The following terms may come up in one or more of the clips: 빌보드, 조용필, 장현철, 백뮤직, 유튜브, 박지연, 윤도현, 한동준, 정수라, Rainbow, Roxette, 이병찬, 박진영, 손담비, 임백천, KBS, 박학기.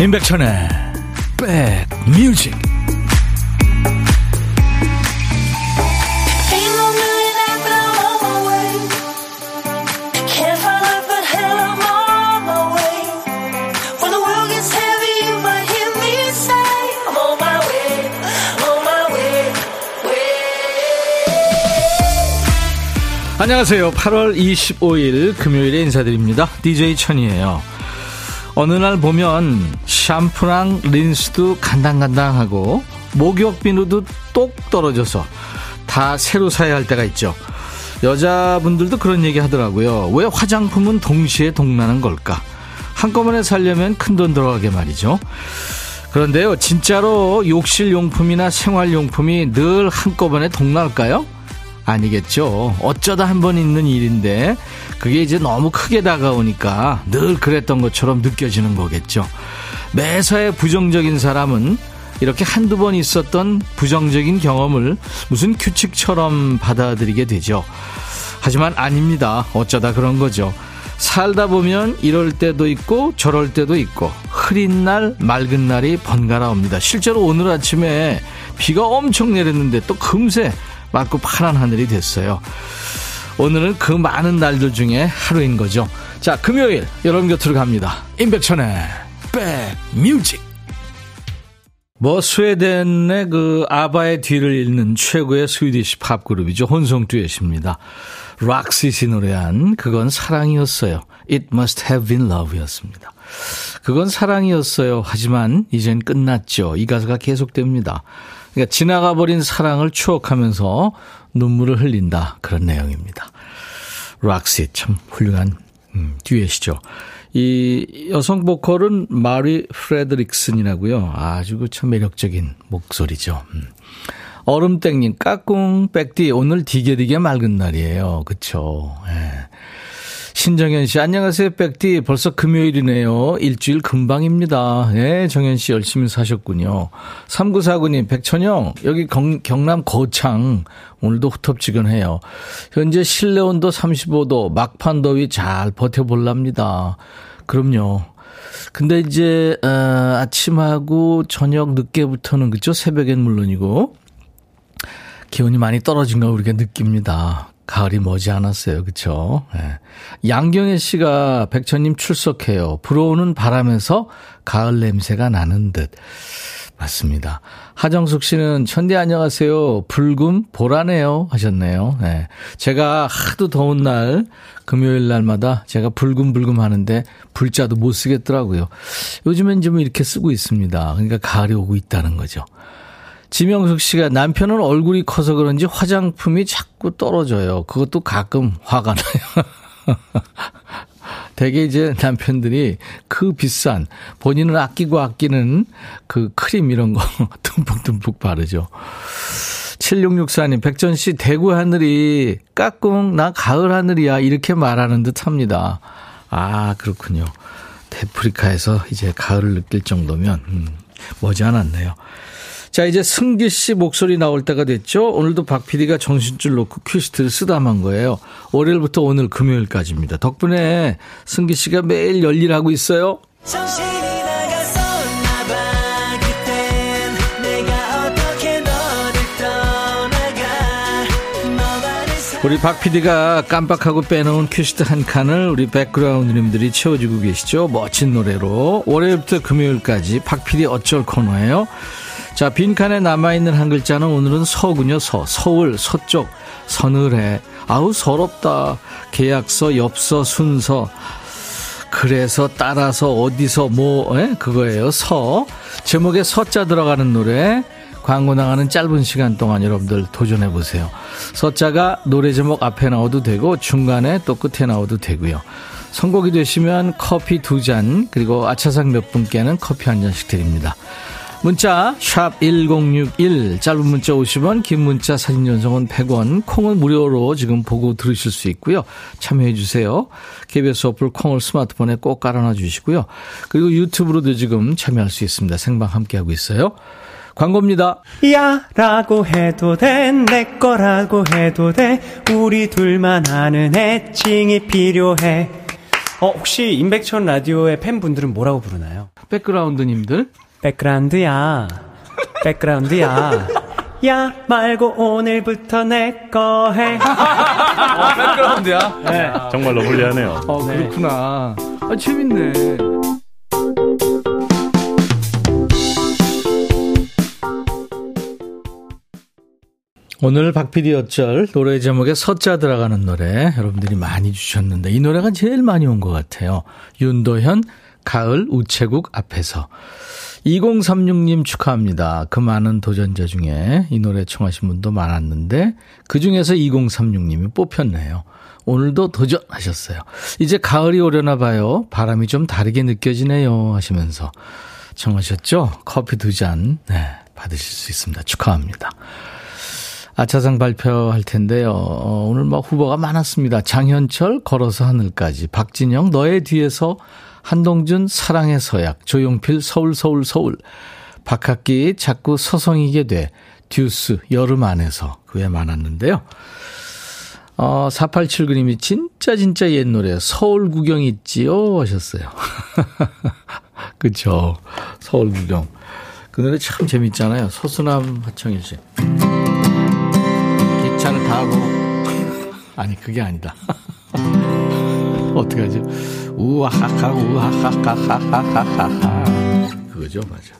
임백천의 백뮤직. 안녕하세요. 8월 25일 금요일에 인사드립니다. DJ 천이에요. 어느 날 보면 샴푸랑 린스도 간당간당하고 목욕 비누도 똑 떨어져서 다 새로 사야 할 때가 있죠. 여자분들도 그런 얘기 하더라고요. 왜 화장품은 동시에 동나는 걸까? 한꺼번에 사려면 큰돈 들어가게 말이죠. 그런데요, 진짜로 욕실용품이나 생활용품이 늘 한꺼번에 동날까요? 아니겠죠. 어쩌다 한 번 있는 일인데 그게 이제 너무 크게 다가오니까 늘 그랬던 것처럼 느껴지는 거겠죠. 매사에 부정적인 사람은 이렇게 한두 번 있었던 부정적인 경험을 무슨 규칙처럼 받아들이게 되죠. 하지만 아닙니다. 어쩌다 그런 거죠. 살다 보면 이럴 때도 있고 저럴 때도 있고 흐린 날 맑은 날이 번갈아 옵니다. 실제로 오늘 아침에 비가 엄청 내렸는데 또 금세 맑고 파란 하늘이 됐어요. 오늘은 그 많은 날들 중에 하루인 거죠. 자, 금요일 여러분 곁으로 갑니다. 임백천의 백뮤직. 뭐 스웨덴의 그 아바의 뒤를 잇는 최고의 스위디시 팝 그룹이죠. 혼성 듀엣입니다. 락시시 노래한 그건 사랑이었어요. It must have been love였습니다. 그건 사랑이었어요. 하지만 이젠 끝났죠. 이 가사가 계속됩니다. 그러니까 지나가버린 사랑을 추억하면서 눈물을 흘린다. 그런 내용입니다. 락시 참 훌륭한 듀엣이죠. 이 여성 보컬은 마리 프레드릭슨이라고요. 아주 참 매력적인 목소리죠. 얼음땡님, 까꿍 백디 오늘 디게디게 맑은 날이에요. 그렇죠. 예. 신정현 씨, 안녕하세요 백디. 벌써 금요일이네요. 일주일 금방입니다. 예, 정현 씨 열심히 사셨군요. 3949님, 백천영 여기 경남 고창 오늘도 후텁지근해요. 현재 실내 온도 35도, 막판 더위 잘 버텨볼랍니다. 그럼요. 근데 이제 아침하고 저녁 늦게부터는 그렇죠? 새벽엔 물론이고 기온이 많이 떨어진 걸 우리가 느낍니다. 가을이 머지않았어요. 그렇죠? 네. 양경혜 씨가 백천님 출석해요. 불어오는 바람에서 가을 냄새가 나는 듯. 맞습니다. 하정숙 씨는 천디 안녕하세요. 불금 보라네요 하셨네요. 네. 제가 하도 더운 날 금요일 날마다 제가 불금 하는데 불자도 못 쓰겠더라고요. 요즘엔 좀 이렇게 쓰고 있습니다. 그러니까 가을이 오고 있다는 거죠. 지명숙 씨가 남편은 얼굴이 커서 그런지 화장품이 자꾸 떨어져요. 그것도 가끔 화가 나요. 되게 이제 남편들이 그 비싼 본인은 아끼는 그 크림 이런 거 듬뿍듬뿍 바르죠. 7664님, 백전 씨 대구 하늘이 까꿍 나 가을 하늘이야 이렇게 말하는 듯 합니다. 아, 그렇군요. 대프리카에서 이제 가을을 느낄 정도면 머지않았네요. 자, 이제 승기 씨 목소리 나올 때가 됐죠. 오늘도 박 PD가 정신줄 놓고 퀴즈를 쓰담한 거예요. 월요일부터 오늘 금요일까지입니다. 덕분에 승기 씨가 매일 열일하고 있어요. 우리 박 PD가 깜빡하고 빼놓은 퀴즈트 한 칸을 우리 백그라운드님들이 채워주고 계시죠. 멋진 노래로 월요일부터 금요일까지 박 PD 어쩔 코너예요. 자, 빈칸에 남아있는 한 글자는 오늘은 서군요. 서울, 서쪽, 서늘해, 아우 서럽다, 계약서, 엽서, 순서, 그래서, 따라서, 어디서, 뭐, 에? 그거예요. 서, 제목에 서자 들어가는 노래 광고 나가는 짧은 시간 동안 여러분들 도전해보세요. 서자가 노래 제목 앞에 나와도 되고 중간에 또 끝에 나와도 되고요. 선곡이 되시면 커피 2잔 그리고 아차상 몇 분께는 커피 한 잔씩 드립니다. 문자 샵 1061, 짧은 문자 50원, 긴 문자 사진 전송은 100원, 콩은 무료로 지금 보고 들으실 수 있고요. 참여해 주세요. KBS 어플 콩을 스마트폰에 꼭 깔아놔 주시고요. 그리고 유튜브로도 지금 참여할 수 있습니다. 생방 함께하고 있어요. 광고입니다. 야 라고 해도 돼, 내 거라고 해도 돼, 우리 둘만 아는 애칭이 필요해. 혹시 임백천 라디오의 팬분들은 뭐라고 부르나요? 백그라운드님들? 백그라운드야. 백그라운드야. 야 말고 오늘부터 내 거 해. 백그라운드야? 네. 정말 러블리하네요. 네. 그렇구나. 재밌네. 오늘 박PD 어쩔 노래 제목에 서자 들어가는 노래 여러분들이 많이 주셨는데 이 노래가 제일 많이 온 것 같아요. 윤도현 가을 우체국 앞에서. 2036님 축하합니다. 그 많은 도전자 중에 이 노래 청하신 분도 많았는데 그중에서 2036님이 뽑혔네요. 오늘도 도전하셨어요. 이제 가을이 오려나 봐요. 바람이 좀 다르게 느껴지네요 하시면서 청하셨죠. 커피 두 잔 받으실 수 있습니다. 축하합니다. 아차상 발표할 텐데요. 오늘 후보가 많았습니다. 장현철 걸어서 하늘까지, 박진영 너의 뒤에서, 한동준 사랑의 서약, 조용필 서울, 박학기 자꾸 서성이게 돼, 듀스 여름 안에서, 그게 많았는데요. 4879님이 진짜 옛 노래 서울 구경 있지요 하셨어요. 그렇죠. 서울 구경. 그 노래 참 재밌잖아요. 서수남 하청일 씨. 차를 타고 아니 그게 아니다. 어떡하지? 우아하하 우아하하하하하 그거죠. 맞아.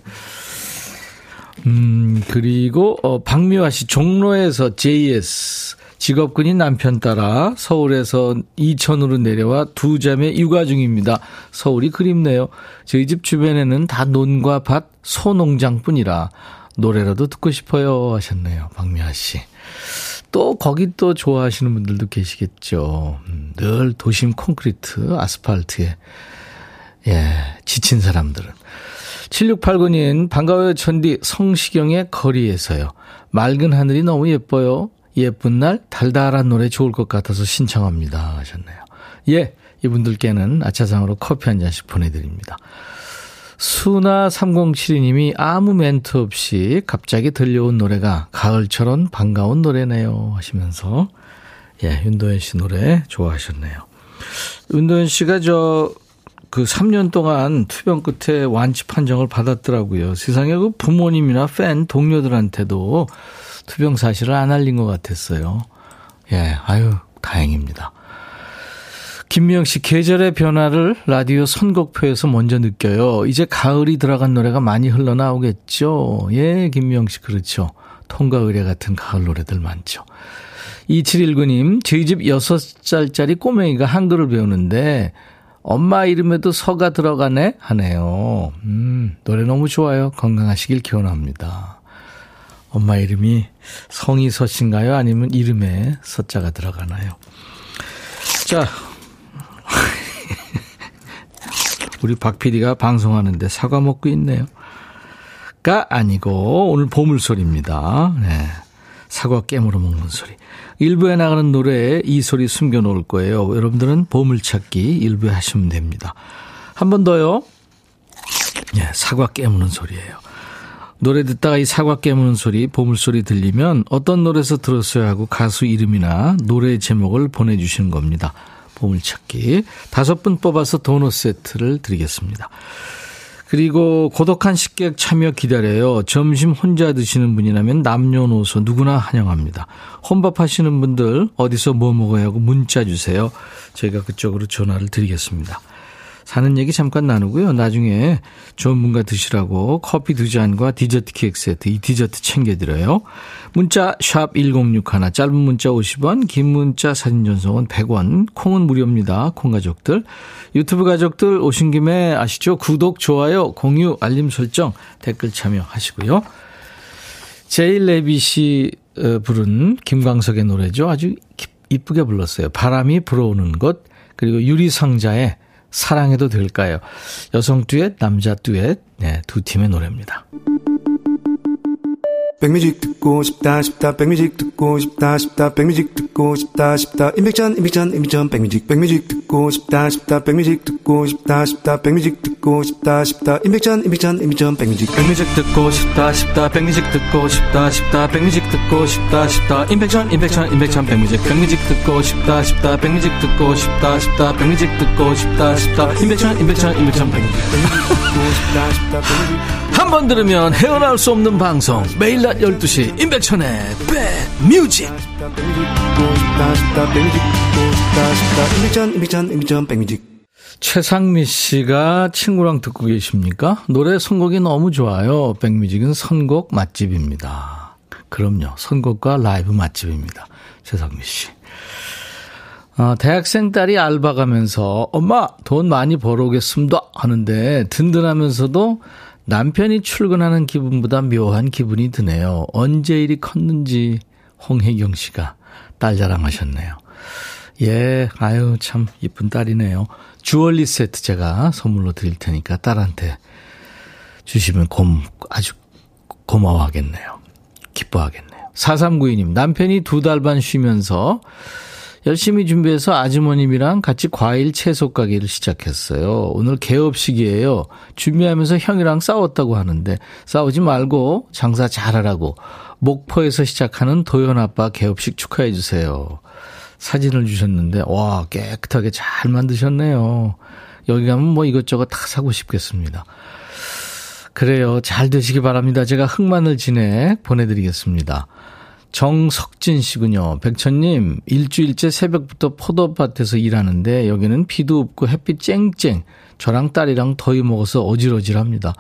그리고 박미화 씨 종로에서 JS 직업군인 남편 따라 서울에서 이천으로 내려와 두 자매 육아 중입니다. 서울이 그립네요. 저희 집 주변에는 다 논과 밭 소농장뿐이라 노래라도 듣고 싶어요 하셨네요. 박미화 씨. 또 거기 또 좋아하시는 분들도 계시겠죠. 늘 도심 콘크리트 아스팔트에 지친 사람들은. 7689님 반가워요 천디. 성시경의 거리에서요. 맑은 하늘이 너무 예뻐요. 예쁜 날 달달한 노래 좋을 것 같아서 신청합니다 하셨네요. 이분들께는 아차상으로 커피 한 잔씩 보내드립니다. 수나 3072님이 아무 멘트 없이 갑자기 들려온 노래가 가을처럼 반가운 노래네요 하시면서 윤도현 씨 노래 좋아하셨네요. 윤도현 씨가 그 3년 동안 투병 끝에 완치 판정을 받았더라고요. 세상에 그 부모님이나 팬 동료들한테도 투병 사실을 안 알린 것 같았어요. 다행입니다. 김미영 씨, 계절의 변화를 라디오 선곡표에서 먼저 느껴요. 이제 가을이 들어간 노래가 많이 흘러나오겠죠. 김미영 씨, 그렇죠. 통과 의례 같은 가을 노래들 많죠. 2719님, 저희 집 6살짜리 꼬맹이가 한글을 배우는데 엄마 이름에도 서가 들어가네 하네요. 노래 너무 좋아요. 건강하시길 기원합니다. 엄마 이름이 성이 서신가요? 아니면 이름에 서자가 들어가나요? 자, 우리 박 PD가 방송하는데 사과 먹고 있네요. 가 아니고 오늘 보물소리입니다. 사과 깨물어 먹는 소리. 1부에 나가는 노래에 이 소리 숨겨놓을 거예요. 여러분들은 보물찾기 1부에 하시면 됩니다. 한 번 더요. 사과 깨무는 소리예요. 노래 듣다가 이 사과 깨무는 소리, 보물소리 들리면 어떤 노래에서 들었어야 하고 가수 이름이나 노래 제목을 보내주시는 겁니다. 보물찾기 5분 뽑아서 도넛 세트를 드리겠습니다. 그리고 고독한 식객 참여 기다려요. 점심 혼자 드시는 분이라면 남녀노소 누구나 환영합니다. 혼밥 하시는 분들 어디서 뭐 먹어야 하고 문자 주세요. 저희가 그쪽으로 전화를 드리겠습니다. 사는 얘기 잠깐 나누고요. 나중에 전문가 드시라고 커피 두 잔과 디저트 케이크 세트, 이 디저트 챙겨드려요. 문자 샵 1061, 짧은 문자 50원, 긴 문자 사진 전송은 100원, 콩은 무료입니다. 콩 가족들. 유튜브 가족들 오신 김에 아시죠? 구독, 좋아요, 공유, 알림 설정, 댓글 참여하시고요. 제일레비 씨 부른 김광석의 노래죠. 아주 이쁘게 불렀어요. 바람이 불어오는 것, 그리고 유리상자의 사랑해도 될까요? 여성 듀엣, 남자 듀엣, 두 팀의 노래입니다. 백뮤직 듣고 싶다 싶다 백뮤직 듣고 싶다 싶다 백뮤직 듣고 싶다 싶다 임백천 백뮤직 백뮤직 듣고 싶다 싶다 백뮤직 듣고 싶다 싶다 백뮤직 듣고 듣고 싶다 싶다 임백천 백뮤직 듣고 싶다 싶다 백뮤직 듣고 싶다 싶다 백뮤직 듣고 싶다 싶다 임백천 백뮤직 듣고 싶다 싶다 백뮤직 듣고 싶다 싶다 백뮤직 듣고 싶다 싶다 임백천 백뮤직 한 번 들으면 헤어나올 수 없는 방송 매일 낮 12시 임백천의 백뮤직 최상미 씨가 친구랑 듣고 계십니까? 노래 선곡이 너무 좋아요. 백뮤직은 선곡 맛집입니다. 그럼요. 선곡과 라이브 맛집입니다. 최상미 씨. 대학생 딸이 알바 가면서 엄마 돈 많이 벌어오겠습니다 하는데 든든하면서도 남편이 출근하는 기분보다 묘한 기분이 드네요. 언제 일이 컸는지 홍혜경 씨가 딸 자랑하셨네요. 예, 아유 참 이쁜 딸이네요. 주얼리 세트 제가 선물로 드릴 테니까 딸한테 주시면 아주 고마워하겠네요. 기뻐하겠네요. 4392님, 남편이 2달 반 쉬면서 열심히 준비해서 아주머님이랑 같이 과일 채소 가게를 시작했어요. 오늘 개업식이에요. 준비하면서 형이랑 싸웠다고 하는데 싸우지 말고 장사 잘하라고 목포에서 시작하는 도현 아빠 개업식 축하해 주세요. 사진을 주셨는데 와, 깨끗하게 잘 만드셨네요. 여기 가면 뭐 이것저것 다 사고 싶겠습니다. 그래요. 잘 되시기 바랍니다. 제가 흑마늘 진액 보내드리겠습니다. 정석진 씨군요. 백천님, 일주일째 새벽부터 포도밭에서 일하는데 여기는 비도 없고 햇빛 쨍쨍. 저랑 딸이랑 더위 먹어서 어질어질합니다.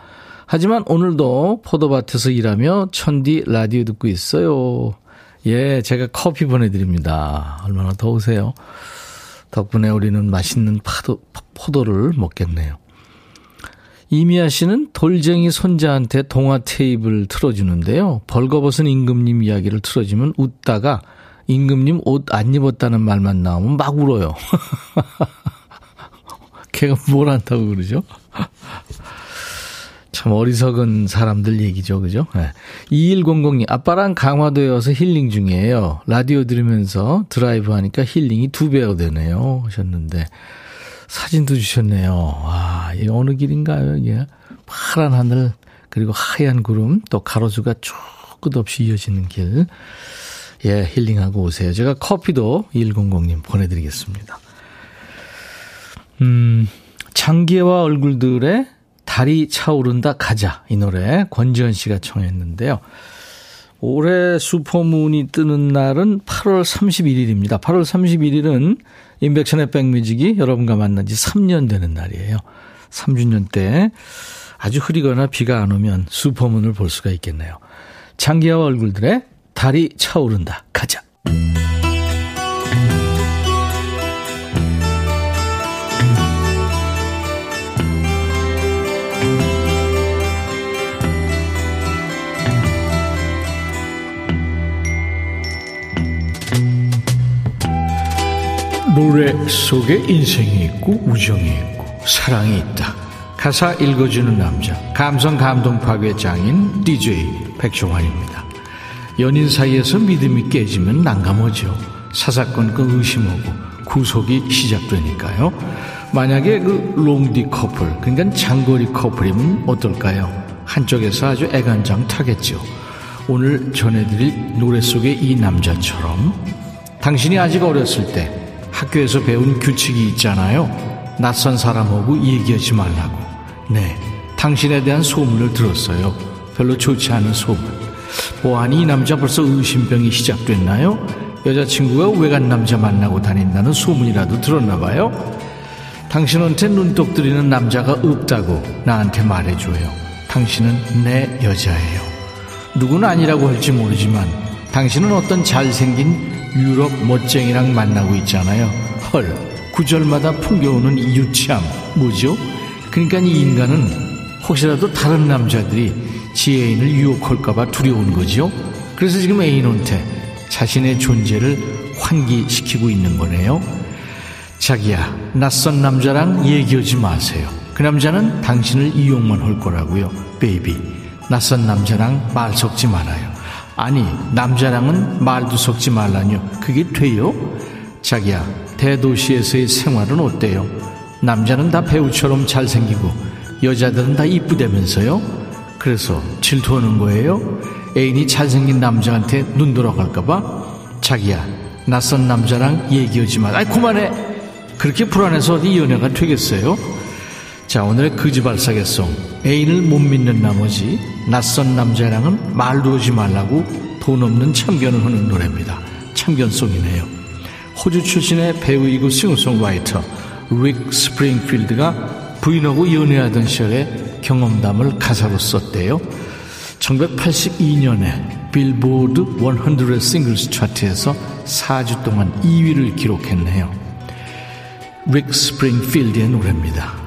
하지만 오늘도 포도밭에서 일하며 천디 라디오 듣고 있어요. 예, 제가 커피 보내드립니다. 얼마나 더우세요. 덕분에 우리는 맛있는 포도를 먹겠네요. 이미아 씨는 돌쟁이 손자한테 동화 테이프를 틀어주는데요. 벌거벗은 임금님 이야기를 틀어주면 웃다가 임금님 옷 안 입었다는 말만 나오면 막 울어요. 걔가 뭘 안다고 그러죠? 참 어리석은 사람들 얘기죠. 그죠? 네. 2100님, 아빠랑 강화도에 와서 힐링 중이에요. 라디오 들으면서 드라이브 하니까 힐링이 2배가 되네요 하셨는데 사진도 주셨네요. 와, 이게 어느 길인가요? 이게 파란 하늘 그리고 하얀 구름 또 가로수가 쭉 끝없이 이어지는 길. 예, 힐링하고 오세요. 제가 커피도 2100님 보내드리겠습니다. 장기와 얼굴들의 달이 차오른다 가자, 이 노래 권지현 씨가 청했는데요. 올해 슈퍼문이 뜨는 날은 8월 31일입니다. 8월 31일은 임백천의 백뮤직이 여러분과 만난 지 3년 되는 날이에요. 3주년 때 아주 흐리거나 비가 안 오면 슈퍼문을 볼 수가 있겠네요. 장기하와 얼굴들의 달이 차오른다 가자. 노래 속에 인생이 있고 우정이 있고 사랑이 있다. 가사 읽어주는 남자, 감성 감동 파괴 장인 DJ 백종환입니다. 연인 사이에서 믿음이 깨지면 난감하죠. 사사건건 의심하고 구속이 시작되니까요. 만약에 그 롱디 커플, 그러니까 장거리 커플이면 어떨까요? 한쪽에서 아주 애간장 타겠죠. 오늘 전해드릴 노래 속의 이 남자처럼 당신이 아직 어렸을 때 학교에서 배운 규칙이 있잖아요. 낯선 사람하고 얘기하지 말라고. 네, 당신에 대한 소문을 들었어요. 별로 좋지 않은 소문. 뭐 아니, 이 남자 벌써 의심병이 시작됐나요? 여자친구가 외간 남자 만나고 다닌다는 소문이라도 들었나봐요. 당신한테 눈독 들이는 남자가 없다고 나한테 말해줘요. 당신은 내 여자예요. 누군 아니라고 할지 모르지만 당신은 어떤 잘생긴 유럽 멋쟁이랑 만나고 있잖아요. 헐, 구절마다 풍겨오는 이 유치함 뭐죠? 그러니까 이 인간은 혹시라도 다른 남자들이 지 애인을 유혹할까봐 두려운 거죠. 그래서 지금 애인한테 자신의 존재를 환기시키고 있는 거네요. 자기야, 낯선 남자랑 얘기하지 마세요. 그 남자는 당신을 이용만 할 거라고요. 베이비, 낯선 남자랑 말 섞지 말아요. 아니, 남자랑은 말도 섞지 말라뇨. 그게 돼요? 자기야, 대도시에서의 생활은 어때요? 남자는 다 배우처럼 잘생기고 여자들은 다 이쁘다면서요? 그래서 질투하는 거예요? 애인이 잘생긴 남자한테 눈 돌아갈까봐? 자기야, 낯선 남자랑 얘기하지만, 아이 그만해! 그렇게 불안해서 어디 연애가 되겠어요? 자, 오늘의 거지발사계송, 애인을 못 믿는 나머지 낯선 남자랑은 말도 하지 말라고 돈 없는 참견을 하는 노래입니다. 참견송이네요. 호주 출신의 배우이고 싱어송라이터 릭 스프링필드가 부인하고 연애하던 시절의 경험담을 가사로 썼대요. 1982년에 빌보드 100 싱글스 차트에서 4주 동안 2위를 기록했네요. 릭 스프링필드의 노래입니다.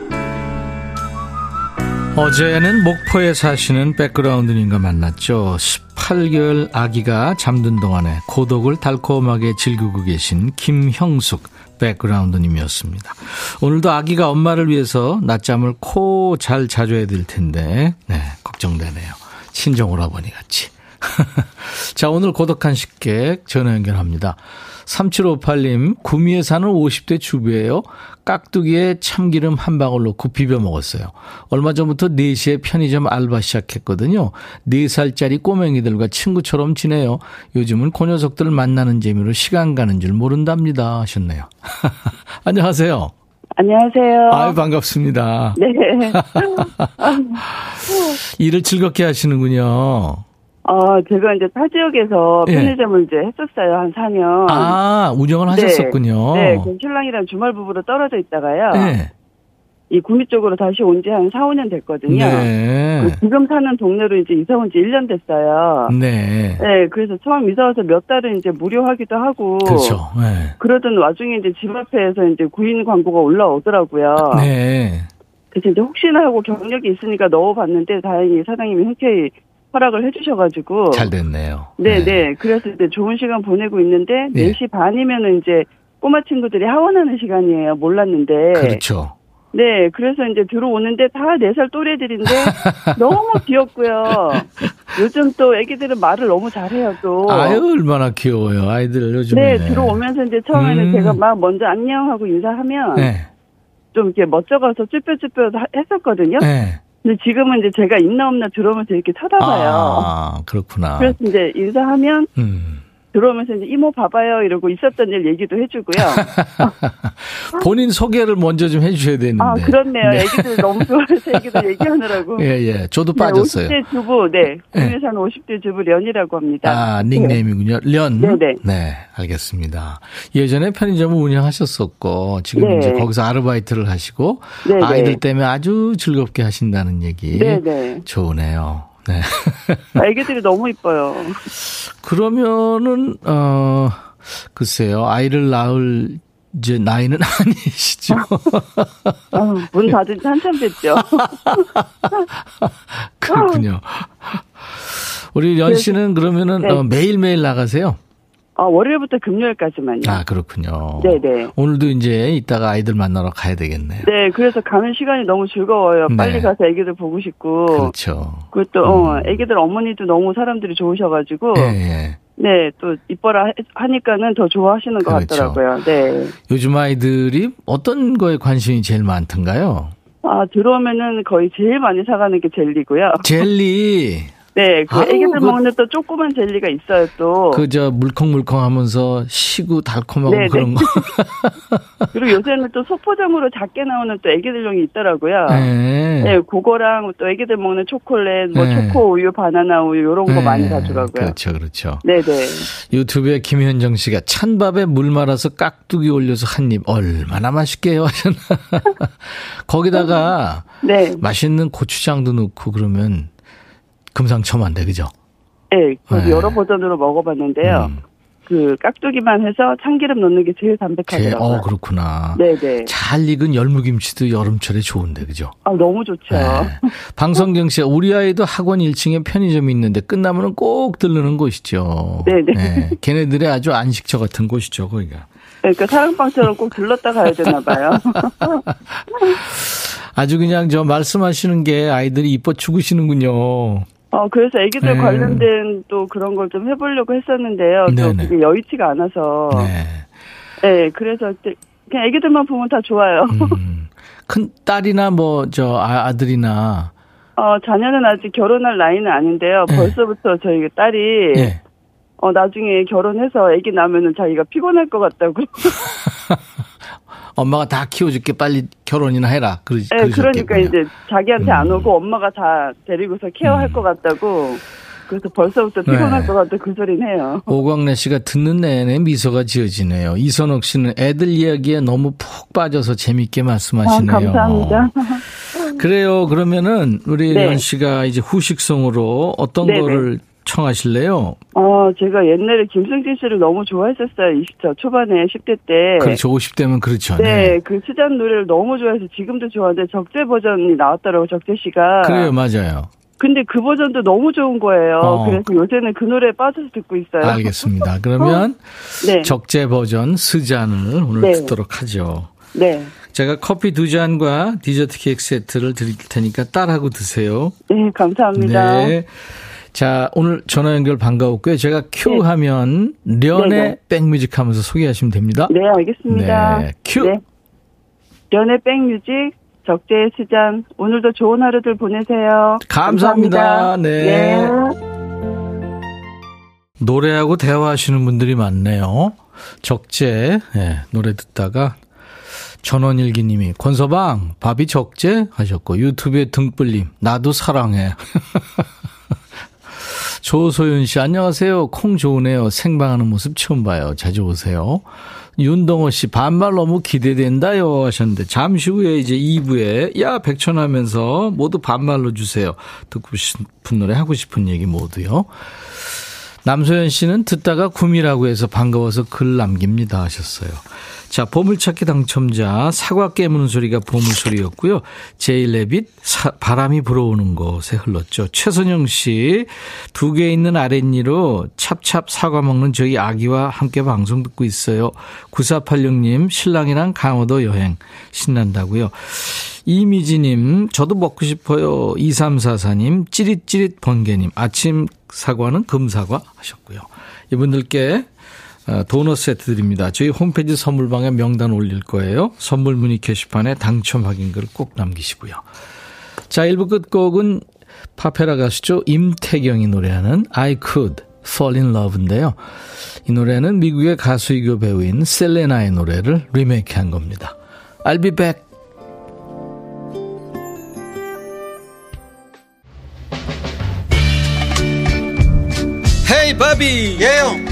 어제는 목포에 사시는 백그라운드님과 만났죠. 18개월 아기가 잠든 동안에 고독을 달콤하게 즐기고 계신 김형숙 백그라운드님이었습니다. 오늘도 아기가 엄마를 위해서 낮잠을 코 잘 자줘야 될 텐데, 네, 걱정되네요. 친정오라버니 같이. 자, 오늘 고독한 식객 전화 연결합니다. 3758님, 구미에 사는 50대 주부예요. 깍두기에 참기름 한 방울 넣고 비벼 먹었어요. 얼마 전부터 4시에 편의점 알바 시작했거든요. 4살짜리 꼬맹이들과 친구처럼 지내요. 요즘은 그 녀석들을 만나는 재미로 시간 가는 줄 모른답니다 하셨네요. 안녕하세요. 안녕하세요. 아유, 반갑습니다. 네. 일을 즐겁게 하시는군요. 제가 이제 타 지역에서 편의점을 이제 했었어요, 한 4년. 아, 운영을 하셨었군요. 네, 그 신랑이랑 주말 부부로 떨어져 있다가요. 네. 이 구미 쪽으로 다시 온 지 한 4, 5년 됐거든요. 네. 지금 사는 동네로 이제 이사 온 지 1년 됐어요. 네. 네, 그래서 처음 이사 와서 몇 달은 이제 무료 하기도 하고. 그렇죠. 네. 그러던 와중에 이제 집 앞에서 이제 구인 광고가 올라오더라고요. 네. 그래서 이제 혹시나 하고 경력이 있으니까 넣어봤는데 다행히 사장님이 흔쾌히 허락을 해주셔가지고. 잘 됐네요. 네네. 네. 그래서 이제 좋은 시간 보내고 있는데, 네. 4시 반이면은 이제 꼬마 친구들이 하원하는 시간이에요. 몰랐는데. 그렇죠. 네. 그래서 이제 들어오는데 다 4살 또래들인데, 너무 귀엽고요. 요즘 또 애기들은 말을 너무 잘해요, 또. 아유, 얼마나 귀여워요. 아이들 요즘에. 네. 들어오면서 이제 처음에는 제가 막 먼저 안녕하고 인사하면, 네. 좀 이렇게 멋져가서 쭈뼛쭈뼛 했었거든요. 네. 근데 지금은 이제 제가 있나 없나 들어오면서 이렇게 쳐다봐요. 아, 그렇구나. 그래서 이제 인사하면, 들어오면서 이제 이모 봐봐요 이러고 있었던 일 얘기도 해주고요. 본인 소개를 먼저 좀 해주셔야 되는데. 아, 그렇네요. 네. 애기들 너무 좋아해서 애기들 얘기하느라고. 예, 예. 저도 빠졌어요. 네, 50대 주부, 네. 국내에 사는 50대 주부 련이라고 합니다. 아, 닉네임이군요. 네. 련? 네네. 네, 알겠습니다. 예전에 편의점을 운영하셨었고, 지금 네. 이제 거기서 아르바이트를 하시고, 네네. 아이들 때문에 아주 즐겁게 하신다는 얘기. 네네. 좋으네요. 네. 애기들이 너무 이뻐요. 그러면은, 글쎄요, 아이를 낳을, 이제, 나이는 아니시죠? 문 닫은 지 한참 됐죠. 그렇군요. 우리 연 씨는 그러면은, 네. 매일매일 나가세요? 월요일부터 금요일까지만요. 아, 그렇군요. 네네. 오늘도 이제 이따가 아이들 만나러 가야 되겠네요. 네, 그래서 가는 시간이 너무 즐거워요. 네. 빨리 가서 애기들 보고 싶고. 그렇죠. 그리고 또, 애기들 어머니도 너무 사람들이 좋으셔가지고. 예, 예. 네, 또 이뻐라 하니까는 더 좋아하시는 것 그렇죠. 같더라고요. 네. 요즘 아이들이 어떤 거에 관심이 제일 많던가요? 아, 들어오면은 거의 제일 많이 사가는 게 젤리고요. 젤리. 네, 그 애기들 먹는 또 조그만 젤리가 있어요, 또. 물컹물컹 하면서 시고 달콤하고 네네. 그런 거. 그리고 요새는 또 소포장으로 작게 나오는 또 애기들용이 있더라고요. 네. 네, 그거랑 또 애기들 먹는 초콜릿, 뭐 네. 초코 우유, 바나나 우유, 요런 거 네. 많이 사주라고요. 그렇죠, 그렇죠. 네네. 유튜브에 김현정 씨가 찬밥에 물 말아서 깍두기 올려서 한 입, 얼마나 맛있게요 하셨나. 거기다가 네. 맛있는 고추장도 넣고 그러면 금상첨화인데, 그죠? 네, 여러 버전으로 먹어봤는데요. 그 깍두기만 해서 참기름 넣는 게 제일 담백하더라고요. 그렇구나. 네네. 잘 익은 열무김치도 여름철에 좋은데, 그죠? 너무 좋죠. 네. 방성경 씨, 우리 아이도 학원 1층에 편의점이 있는데 끝나면 꼭 들르는 곳이죠. 네네. 네. 걔네들의 아주 안식처 같은 곳이죠, 거기가. 그러니까 사랑방처럼 꼭 들렀다 가야 되나 봐요. 아주 그냥 저 말씀하시는 게 아이들이 이뻐 죽으시는군요. 그래서 애기들 관련된 또 그런 걸 좀 해보려고 했었는데요. 그게 여의치가 않아서. 네. 그래서 그냥 애기들만 보면 다 좋아요. 큰 딸이나 뭐, 저 아들이나. 자녀는 아직 결혼할 나이는 아닌데요. 네. 벌써부터 저희 딸이. 네. 나중에 결혼해서 애기 낳으면은 자기가 피곤할 것 같다고. 엄마가 다 키워줄게, 빨리 결혼이나 해라. 그러니까 이제 자기한테 안 오고 엄마가 다 데리고서 케어할 것 같다고. 그래서 벌써부터 피곤할 것 같다 그 소린 해요. 오광래 씨가 듣는 내내 미소가 지어지네요. 이선옥 씨는 애들 이야기에 너무 푹 빠져서 재밌게 말씀하시네요. 감사합니다. 그래요. 그러면은 우리 연 씨가 이제 후식성으로 어떤 거를 청하실래요? 제가 옛날에 김승진 씨를 너무 좋아했었어요. 20대 초반에 10대 때. 그렇죠. 50대면 그렇죠. 네. 그 수잔 노래를 너무 좋아해서 지금도 좋아하는데 적재 버전이 나왔더라고요. 적재 씨가. 그래요. 맞아요. 근데 그 버전도 너무 좋은 거예요. 그래서 요새는 그 노래에 빠져서 듣고 있어요. 알겠습니다. 그러면 적재 버전 수잔을 오늘 듣도록 하죠. 네. 제가 커피 2잔과 디저트 케이크 세트를 드릴 테니까 딸하고 드세요. 네. 감사합니다. 네. 자, 오늘 전화 연결 반가웠고요. 제가 큐 하면 련의 백뮤직 하면서 소개하시면 됩니다. 네, 알겠습니다. 네, 큐. 네. 련의 백뮤직, 적재의 수잔, 오늘도 좋은 하루들 보내세요. 감사합니다. 네. 노래하고 대화하시는 분들이 많네요. 적재, 노래 듣다가 전원일기님이 권서방, 밥이 적재? 하셨고, 유튜브에 등불님, 나도 사랑해. 조소윤 씨, 안녕하세요. 콩 좋으네요. 생방하는 모습 처음 봐요. 자주 오세요. 윤동호 씨, 반말 너무 기대된다요. 하셨는데, 잠시 후에 이제 2부에, 야, 백천 하면서 모두 반말로 주세요. 듣고 싶은 노래, 하고 싶은 얘기 모두요. 남소연 씨는 듣다가 구미라고 해서 반가워서 글 남깁니다. 하셨어요. 자, 보물찾기 당첨자, 사과 깨무는 소리가 보물소리였고요. 제일레빗, 바람이 불어오는 곳에 흘렀죠. 최선영 씨, 2개 있는 아랫니로 찹찹 사과 먹는 저희 아기와 함께 방송 듣고 있어요. 9486님, 신랑이랑 강원도 여행 신난다고요. 이미지님, 저도 먹고 싶어요. 2344님, 찌릿찌릿 번개님, 아침 사과는 금사과 하셨고요. 이분들께 도넛 세트 드립니다. 저희 홈페이지 선물방에 명단 올릴 거예요. 선물 문의 게시판에 당첨 확인글 꼭 남기시고요. 자, 1부 끝곡은 파페라 가수죠. 임태경이 노래하는 I Could Fall in Love인데요. 이 노래는 미국의 가수이고 배우인 셀레나의 노래를 리메이크한 겁니다. I'll be back. Hey, Bobby. 예영. Yeah.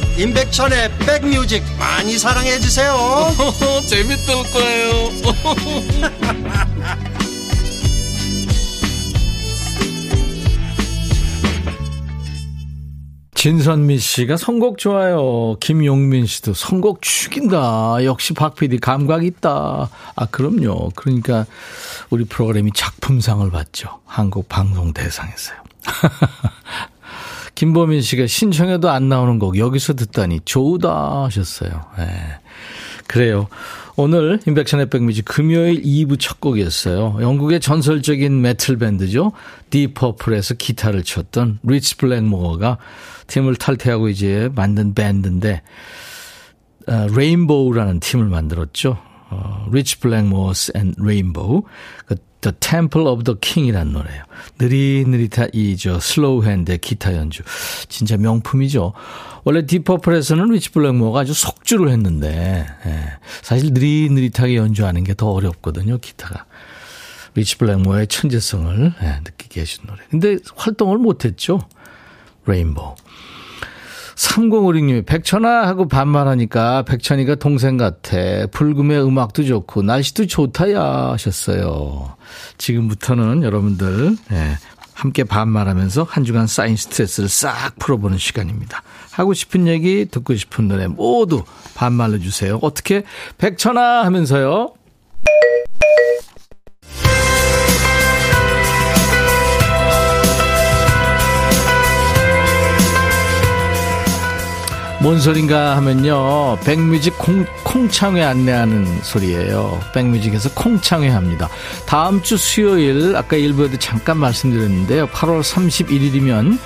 임백천의 백뮤직 많이 사랑해 주세요. 재밌을 거예요. 진선미 씨가 선곡 좋아요. 김용민 씨도 선곡 죽인다. 역시 박 PD 감각 있다. 아, 그럼요. 그러니까 우리 프로그램이 작품상을 받죠. 한국 방송 대상에서요. 김보민 씨가 신청해도 안 나오는 곡 여기서 듣다니 좋다 하셨어요. 네. 그래요. 오늘 임백천의 백뮤직 금요일 2부 첫 곡이었어요. 영국의 전설적인 메틀 밴드죠. 디퍼플에서 기타를 쳤던 리치 블랙모어가 팀을 탈퇴하고 이제 만든 밴드인데 레인보우라는 팀을 만들었죠. 리치 블랙모어스 앤 레인보우. 그 The Temple of the King이라는 노래예요. 느릿느릿한 이저 슬로우 핸드의 기타 연주. 진짜 명품이죠. 원래 딥퍼플에서는 리치 블랙모어가 아주 속주를 했는데 사실 느릿느릿하게 연주하는 게 더 어렵거든요. 기타가. 리치 블랙모어의 천재성을 느끼게 해준 노래. 근데 활동을 못했죠. 레인보우. 3056님이 백천아 하고 반말하니까 백천이가 동생 같아. 불금의 음악도 좋고 날씨도 좋다야 하셨어요. 지금부터는 여러분들 함께 반말하면서 한 주간 쌓인 스트레스를 싹 풀어보는 시간입니다. 하고 싶은 얘기 듣고 싶은 노래 모두 반말해 주세요. 어떻게? 백천아 하면서요. 뭔 소린가 하면요. 백뮤직 콩창회 안내하는 소리예요. 백뮤직에서 콩창회 합니다. 다음 주 수요일 아까 일부에도 잠깐 말씀드렸는데요. 8월 31일이면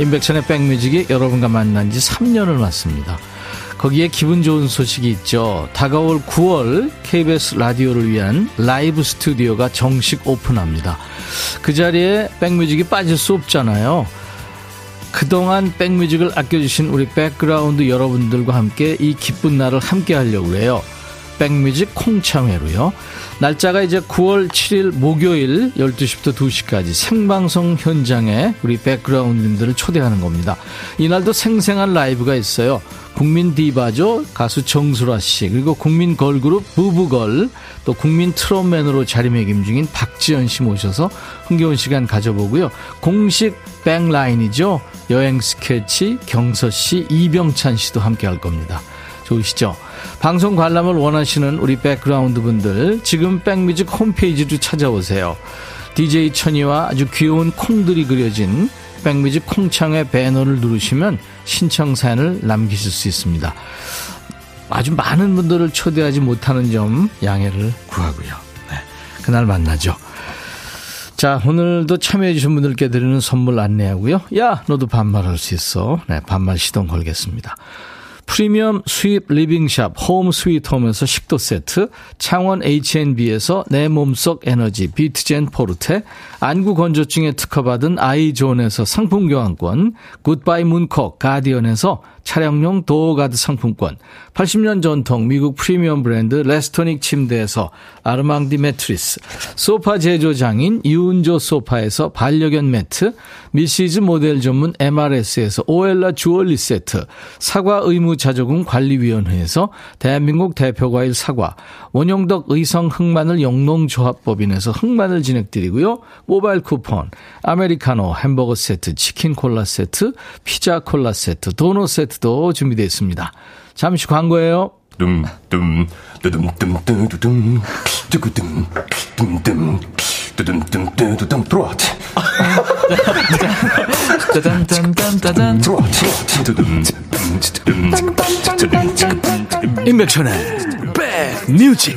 임백천의 백뮤직이 여러분과 만난 지 3년을 맞습니다. 거기에 기분 좋은 소식이 있죠. 다가올 9월 KBS 라디오를 위한 라이브 스튜디오가 정식 오픈합니다. 그 자리에 백뮤직이 빠질 수 없잖아요. 그동안 백뮤직을 아껴주신 우리 백그라운드 여러분들과 함께 이 기쁜 날을 함께 하려고 해요. 백뮤직 콩창회로요. 날짜가 이제 9월 7일 목요일 12시부터 2시까지 생방송 현장에 우리 백그라운드님들을 초대하는 겁니다. 이날도 생생한 라이브가 있어요. 국민 디바죠. 가수 정수라 씨, 그리고 국민 걸그룹 부부걸, 또 국민 트롯맨으로 자리매김 중인 박지연 씨 모셔서 흥겨운 시간 가져보고요. 공식 백라인이죠. 여행 스케치 경서 씨, 이병찬 씨도 함께 할 겁니다. 좋으시죠? 방송 관람을 원하시는 우리 백그라운드 분들 지금 백뮤직 홈페이지로 찾아오세요. DJ 천이와 아주 귀여운 콩들이 그려진 백뮤직 콩창의 배너를 누르시면 신청 사연을 남기실 수 있습니다. 아주 많은 분들을 초대하지 못하는 점 양해를 구하고요. 네, 그날 만나죠. 자, 오늘도 참여해주신 분들께 드리는 선물 안내하고요. 야, 너도 반말할 수 있어. 네, 반말 시동 걸겠습니다. 프리미엄 수입 리빙샵 홈 스위트홈에서 식도 세트, 창원 H&B에서 내 몸속 에너지 비트젠 포르테, 안구 건조증에 특허받은 아이존에서 상품 교환권, 굿바이 문콕 가디언에서 차량용 도어가드 상품권, 80년 전통 미국 프리미엄 브랜드 레스토닉 침대에서 아르망디 매트리스, 소파 제조장인 이운조 소파에서 반려견 매트, 미시즈 모델 전문 MRS에서 오엘라 주얼리 세트, 사과 의무자조금 관리위원회에서 대한민국 대표과일 사과, 원용덕 의성 흑마늘 영농조합법인에서 흑마늘 진행드리고요. 모바일 쿠폰, 아메리카노 햄버거 세트, 치킨 콜라 세트, 피자 콜라 세트, 도넛 세트 도 준비되어 있습니다. 잠시 광고예요. 임백천의 백뮤직.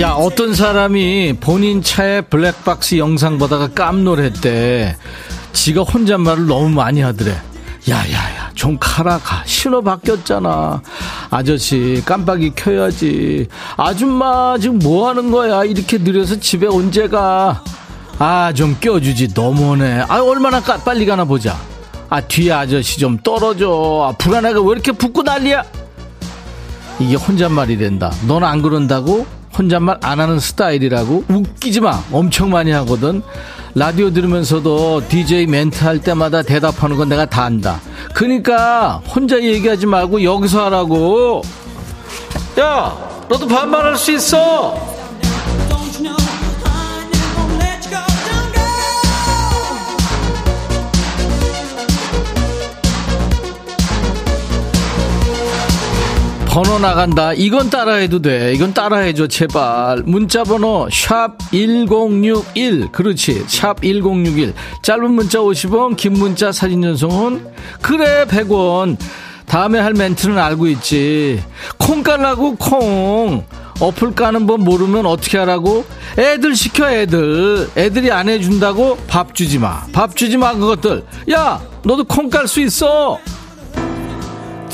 야, 어떤 사람이 본인 차에 블랙박스 영상 보다가 깜놀했대. 지가 혼잣말을 너무 많이 하더래. 야야야, 좀 가라 가. 신호 바뀌었잖아. 아저씨 깜빡이 켜야지. 아줌마 지금 뭐하는 거야, 이렇게 느려서 집에 언제 가. 아, 좀 껴주지. 너무하네. 아, 얼마나 빨리 가나 보자. 아, 뒤에 아저씨 좀 떨어져. 아, 불안하게 왜 이렇게 붙고 난리야. 이게 혼잣말이 된다. 넌 안 그런다고? 혼잣말 안 하는 스타일이라고? 웃기지 마. 엄청 많이 하거든. 라디오 들으면서도 DJ 멘트 할 때마다 대답하는 건 내가 다 안다. 그러니까 혼자 얘기하지 말고 여기서 하라고. 야, 너도 반말할 수 있어. 번호 나간다. 이건 따라해도 돼. 이건 따라해줘 제발. 문자번호 샵1061. 그렇지, 샵1061. 짧은 문자 50원, 긴 문자 사진 전송은 그래 100원. 다음에 할 멘트는 알고 있지. 콩 깔라고 콩. 어플 까는 법 모르면 어떻게 하라고? 애들 시켜 애들. 애들이 안 해준다고 밥 주지 마. 밥 주지 마 그것들. 야 너도 콩 깔 수 있어.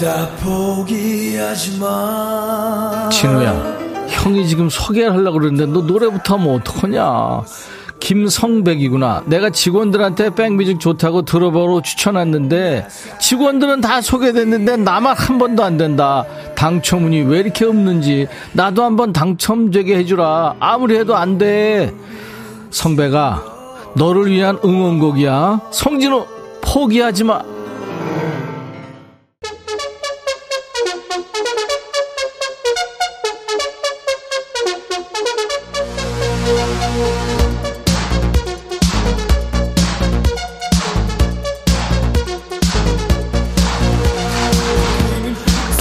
다 포기하지 마. 진우야 형이 지금 소개하려고 그러는데 너 노래부터 하면 어떡하냐. 김성백이구나. 내가 직원들한테 백뮤직 좋다고 들어보러 추천했는데 직원들은 다 소개됐는데 나만 한 번도 안 된다. 당첨운이 왜 이렇게 없는지 나도 한번 당첨되게 해주라. 아무리 해도 안 돼. 성백아 너를 위한 응원곡이야. 성진우 포기하지 마.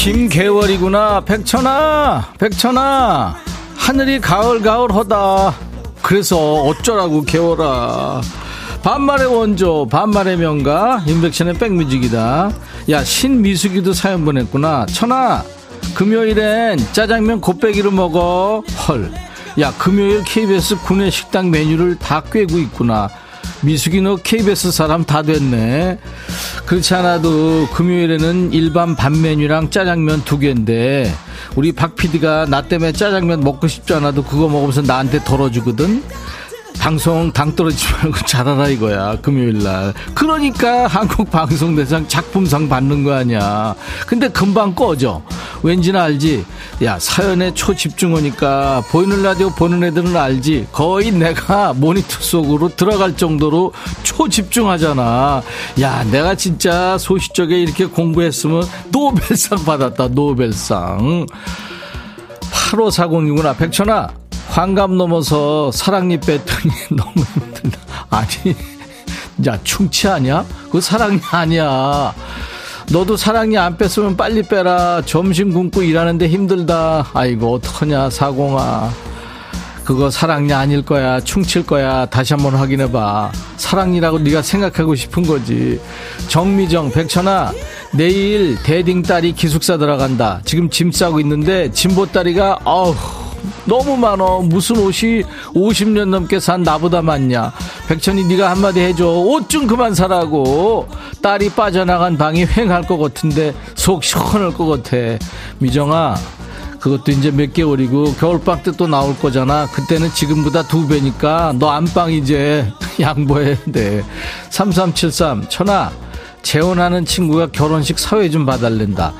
김개월이구나. 백천아 하늘이 가을가을하다. 그래서 어쩌라고 개월아. 반말의 원조 반말의 명가 임백천의 백뮤직이다. 야 신미숙이도 사연 보냈구나. 천아 금요일엔 짜장면 곱빼기로 먹어. 헐. 야 금요일 KBS 구내식당 메뉴를 다 꿰고 있구나. 미숙이 너 KBS 사람 다 됐네. 그렇지 않아도 금요일에는 일반 밥 메뉴랑 짜장면 2개인데 우리 박 PD가 나 때문에 짜장면 먹고 싶지 않아도 그거 먹으면서 나한테 덜어주거든. 방송 당 떨어지지 말고 잘하라 이거야. 금요일날. 그러니까 한국방송대상 작품상 받는 거 아니야. 근데 금방 꺼져. 왠지는 알지. 야 사연에 초집중하니까 보이는 라디오 보는 애들은 알지. 거의 내가 모니터 속으로 들어갈 정도로 초집중하잖아. 야 내가 진짜 소시적에 이렇게 공부했으면 노벨상 받았다. 노벨상. 8540이구나. 백천아 환갑 넘어서 사랑니 뺐더니 너무 힘들다. 아니 야 충치 아니야? 그거 사랑니 아니야. 너도 사랑니 안 뺐으면 빨리 빼라. 점심 굶고 일하는데 힘들다. 아이고 어떡하냐 사공아. 그거 사랑니 아닐 거야. 충칠 거야. 다시 한번 확인해봐. 사랑니라고 네가 생각하고 싶은 거지. 정미정. 백천아 내일 대딩 딸이 기숙사 들어간다. 지금 짐 싸고 있는데 진보딸이가 어우 너무 많어. 무슨 옷이 50년 넘게 산 나보다 많냐. 백천이 네가 한마디 해줘. 옷 좀 그만 사라고. 딸이 빠져나간 방이 휑할 것 같은데 속 시원할 것 같아. 미정아 그것도 이제 몇 개월이고 겨울방 때 또 나올 거잖아. 그때는 지금보다 2배니까 너 안방 이제 양보해야 돼. 3373. 천아 재혼하는 친구가 결혼식 사회 좀 봐달랜다.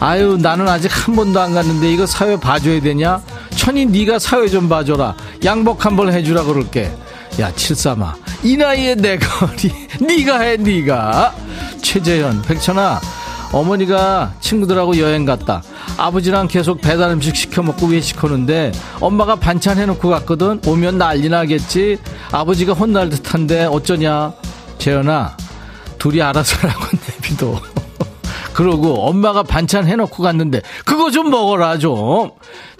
아유 나는 아직 한 번도 안 갔는데 이거 사회 봐줘야 되냐. 천이 네가 사회 좀 봐줘라. 양복 한번 해주라 그럴게. 야 칠삼아 이 나이에 내가 어디 네가 해 네가. 최재현. 백천아 어머니가 친구들하고 여행 갔다. 아버지랑 계속 배달음식 시켜먹고 외식하는데 엄마가 반찬 해놓고 갔거든. 오면 난리 나겠지. 아버지가 혼날 듯한데 어쩌냐. 재현아 둘이 알아서라고 내비둬. 그러고 엄마가 반찬 해놓고 갔는데 그거 좀 먹어라 좀.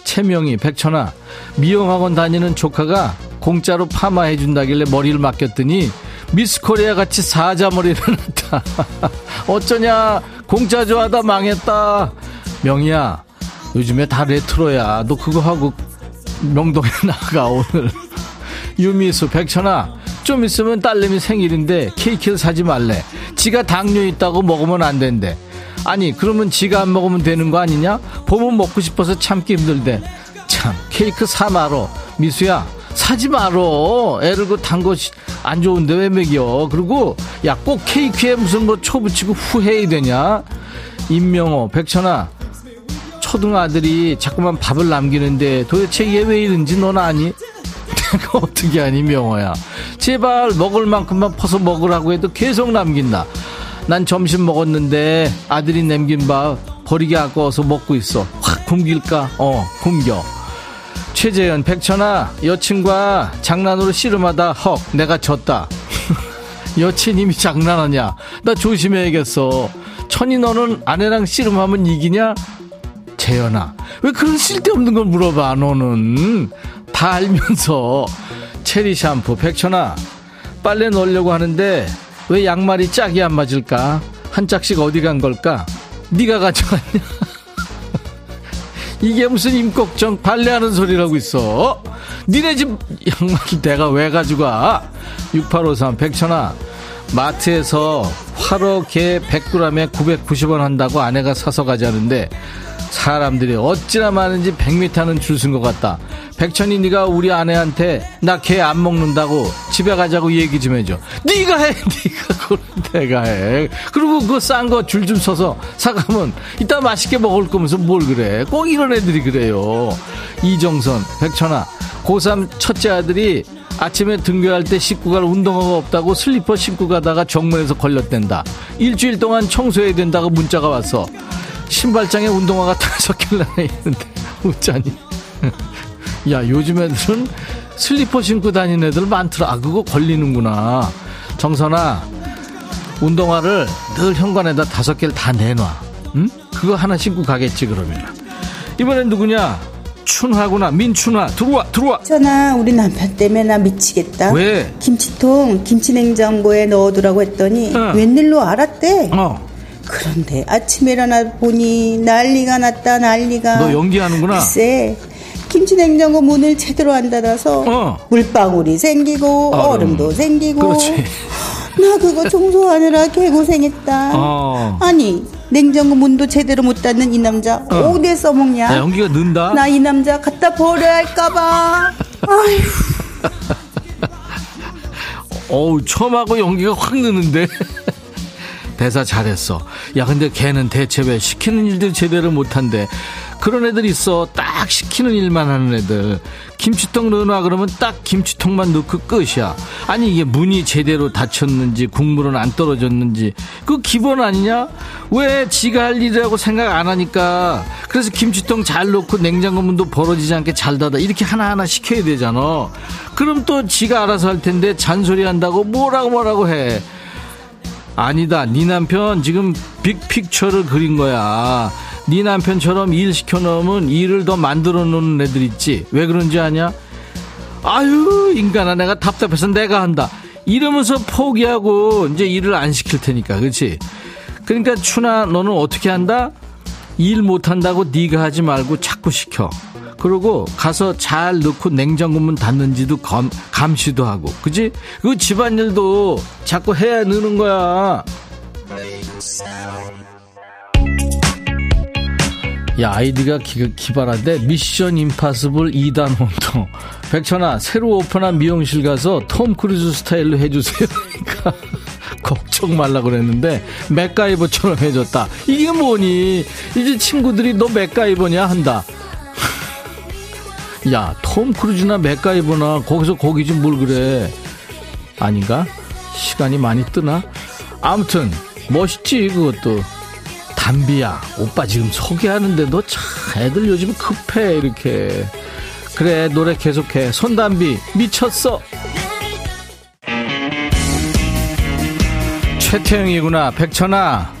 채명이. 백천아 미용학원 다니는 조카가 공짜로 파마해준다길래 머리를 맡겼더니 미스코리아같이 사자머리를 났다. 어쩌냐 공짜 좋아하다 망했다. 명희야 요즘에 다 레트로야. 너 그거 하고 명동에 나가 오늘. 유미수. 백천아 좀 있으면 딸내미 생일인데 케이크를 사지 말래. 지가 당뇨 있다고 먹으면 안 된대. 아니 그러면 지가 안 먹으면 되는 거 아니냐. 보면 먹고 싶어서 참기 힘들대. 참 케이크 사 말어. 미수야 사지 말어. 애를 그 단 거 안 좋은데 왜 먹여. 그리고 야 꼭 케이크에 무슨 거 초 붙이고 후회해야 되냐. 임명호. 백천아 초등 아들이 자꾸만 밥을 남기는데 도대체 얘 왜 이런지 넌 아니? 내가 어떻게 아니 명호야. 제발 먹을 만큼만 퍼서 먹으라고 해도 계속 남긴다. 난 점심 먹었는데 아들이 남긴 밥 버리기 아까워서 먹고 있어. 확 굶길까? 굶겨. 최재현. 백천아 여친과 장난으로 씨름하다 헉 내가 졌다. 여친 이미 장난하냐. 나 조심해야겠어. 천이 너는 아내랑 씨름하면 이기냐? 재현아 왜 그런 쓸데없는 걸 물어봐. 너는 다 알면서. 체리 샴푸. 백천아 빨래 넣으려고 하는데 왜 양말이 짝이 안 맞을까. 한 짝씩 어디 간 걸까. 네가 가져갔냐? 이게 무슨 임꺽정 발레하는 소리라고 있어. 니네 집 양말을 내가 왜 가져가? 6853 백천아, 마트에서 화로 개 100g에 990원 한다고 아내가 사서 가자는데 사람들이 어찌나 많은지 100m는 줄 쓴 것 같다. 백천이 니가 우리 아내한테 나 개 안 먹는다고 집에 가자고 얘기 좀 해줘. 니가 해. 니가 그걸 내가 해. 그리고 그거 싼 거 줄 좀 서서 사가면 이따 맛있게 먹을 거면서 뭘 그래. 꼭 이런 애들이 그래요. 이정선, 백천아, 고3 첫째 아들이 아침에 등교할 때 씻고 갈 운동화가 없다고 슬리퍼 신고 가다가 정문에서 걸렸댄다. 일주일 동안 청소해야 된다고 문자가 왔어. 신발장에 운동화가 다 섞일라나 있는데 웃자니. 야, 요즘 애들은 슬리퍼 신고 다니는 애들 많더라. 아, 그거 걸리는구나. 정선아, 운동화를 늘 현관에다 5개를 다 내놔. 응? 그거 하나 신고 가겠지. 그러면 이번엔 누구냐? 춘하구나. 민춘하, 들어와. 천아, 우리 남편 때문에 나 미치겠다. 왜? 김치통 김치냉장고에 넣어두라고 했더니 웬일로 알았대. 그런데 아침에 일어나 보니 난리가 났다. 난리가. 너 연기하는구나. 글쎄, 김치냉장고 문을 제대로 안 닫아서 물방울이 생기고 얼음도 생기고. 그렇지. 나 그거 청소하느라 개고생했다. 아니, 냉장고 문도 제대로 못 닫는 이 남자 어디에 써먹냐. 야, 연기가 는다. 나 이 남자 갖다 버려야 할까봐. 어우, 처음하고 연기가 확 느는데. 대사 잘했어. 야, 근데 걔는 대체 왜 시키는 일들 제대로 못한대. 그런 애들 있어. 딱 시키는 일만 하는 애들. 김치통 넣어놔 그러면 딱 김치통만 넣고 끝이야. 아니, 이게 문이 제대로 닫혔는지 국물은 안 떨어졌는지 그 기본 아니냐? 왜 지가 할 일이라고 생각 안 하니까. 그래서 김치통 잘 넣고 냉장고 문도 벌어지지 않게 잘 닫아. 이렇게 하나하나 시켜야 되잖아. 그럼 또 지가 알아서 할 텐데 잔소리한다고 뭐라고 해. 아니다, 네 남편 지금 빅픽처를 그린 거야. 네 남편처럼 일 시켜놓으면 일을 더 만들어 놓는 애들 있지. 왜 그런지 아냐? 아유, 인간아, 내가 답답해서 내가 한다 이러면서 포기하고 이제 일을 안 시킬 테니까. 그렇지? 그러니까 춘아, 너는 어떻게 한다? 일 못한다고 네가 하지 말고 자꾸 시켜. 그리고 가서 잘 넣고 냉장고 문 닫는지도 감시도 하고. 그치? 그 집안일도 자꾸 해야 느는 거야. 야, 아이디가 기발한데. 미션 임파서블 2단 혼동. 백천아, 새로 오픈한 미용실 가서 톰 크루즈 스타일로 해주세요. 그러니까 걱정 말라고 그랬는데 맥가이버처럼 해줬다. 이게 뭐니? 이제 친구들이 너 맥가이버냐 한다. 야, 톰 크루즈나 맥가이버나 거기서 거기지 뭘 그래. 아닌가? 시간이 많이 뜨나? 아무튼 멋있지. 그것도 담비야, 오빠 지금 소개하는데 너 참 애들 요즘 급해. 이렇게 그래, 노래 계속해. 손담비, 미쳤어. 최태형이구나. 백천아,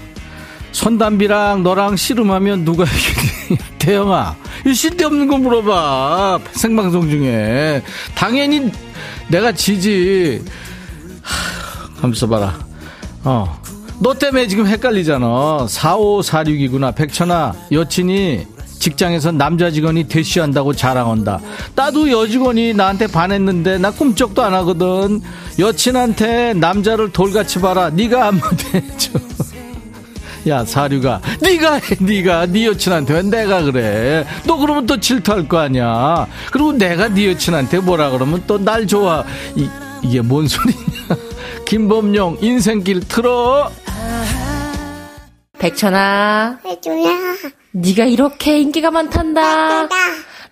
손담비랑 너랑 씨름하면 누가 이기니? 태형아, 이 쓸데없는 거 물어봐. 생방송 중에. 당연히 내가 지지. 한번 써봐라. 너 때문에 지금 헷갈리잖아. 4546이구나. 백천아, 여친이 직장에서 남자 직원이 대쉬한다고 자랑한다. 나도 여직원이 나한테 반했는데 나 꿈쩍도 안 하거든. 여친한테 남자를 돌같이 봐라. 네가 한번 대줘. 야, 사류가, 네가 네 여친한테 왜 내가 그래. 너 그러면 또 질투할 거 아니야. 그리고 내가 네 여친한테 뭐라 그러면 또 날 좋아. 이게 뭔 소리냐. 김범용, 인생길 틀어. 백천아, 백천아, 네가 이렇게 인기가 많단다. 백천아,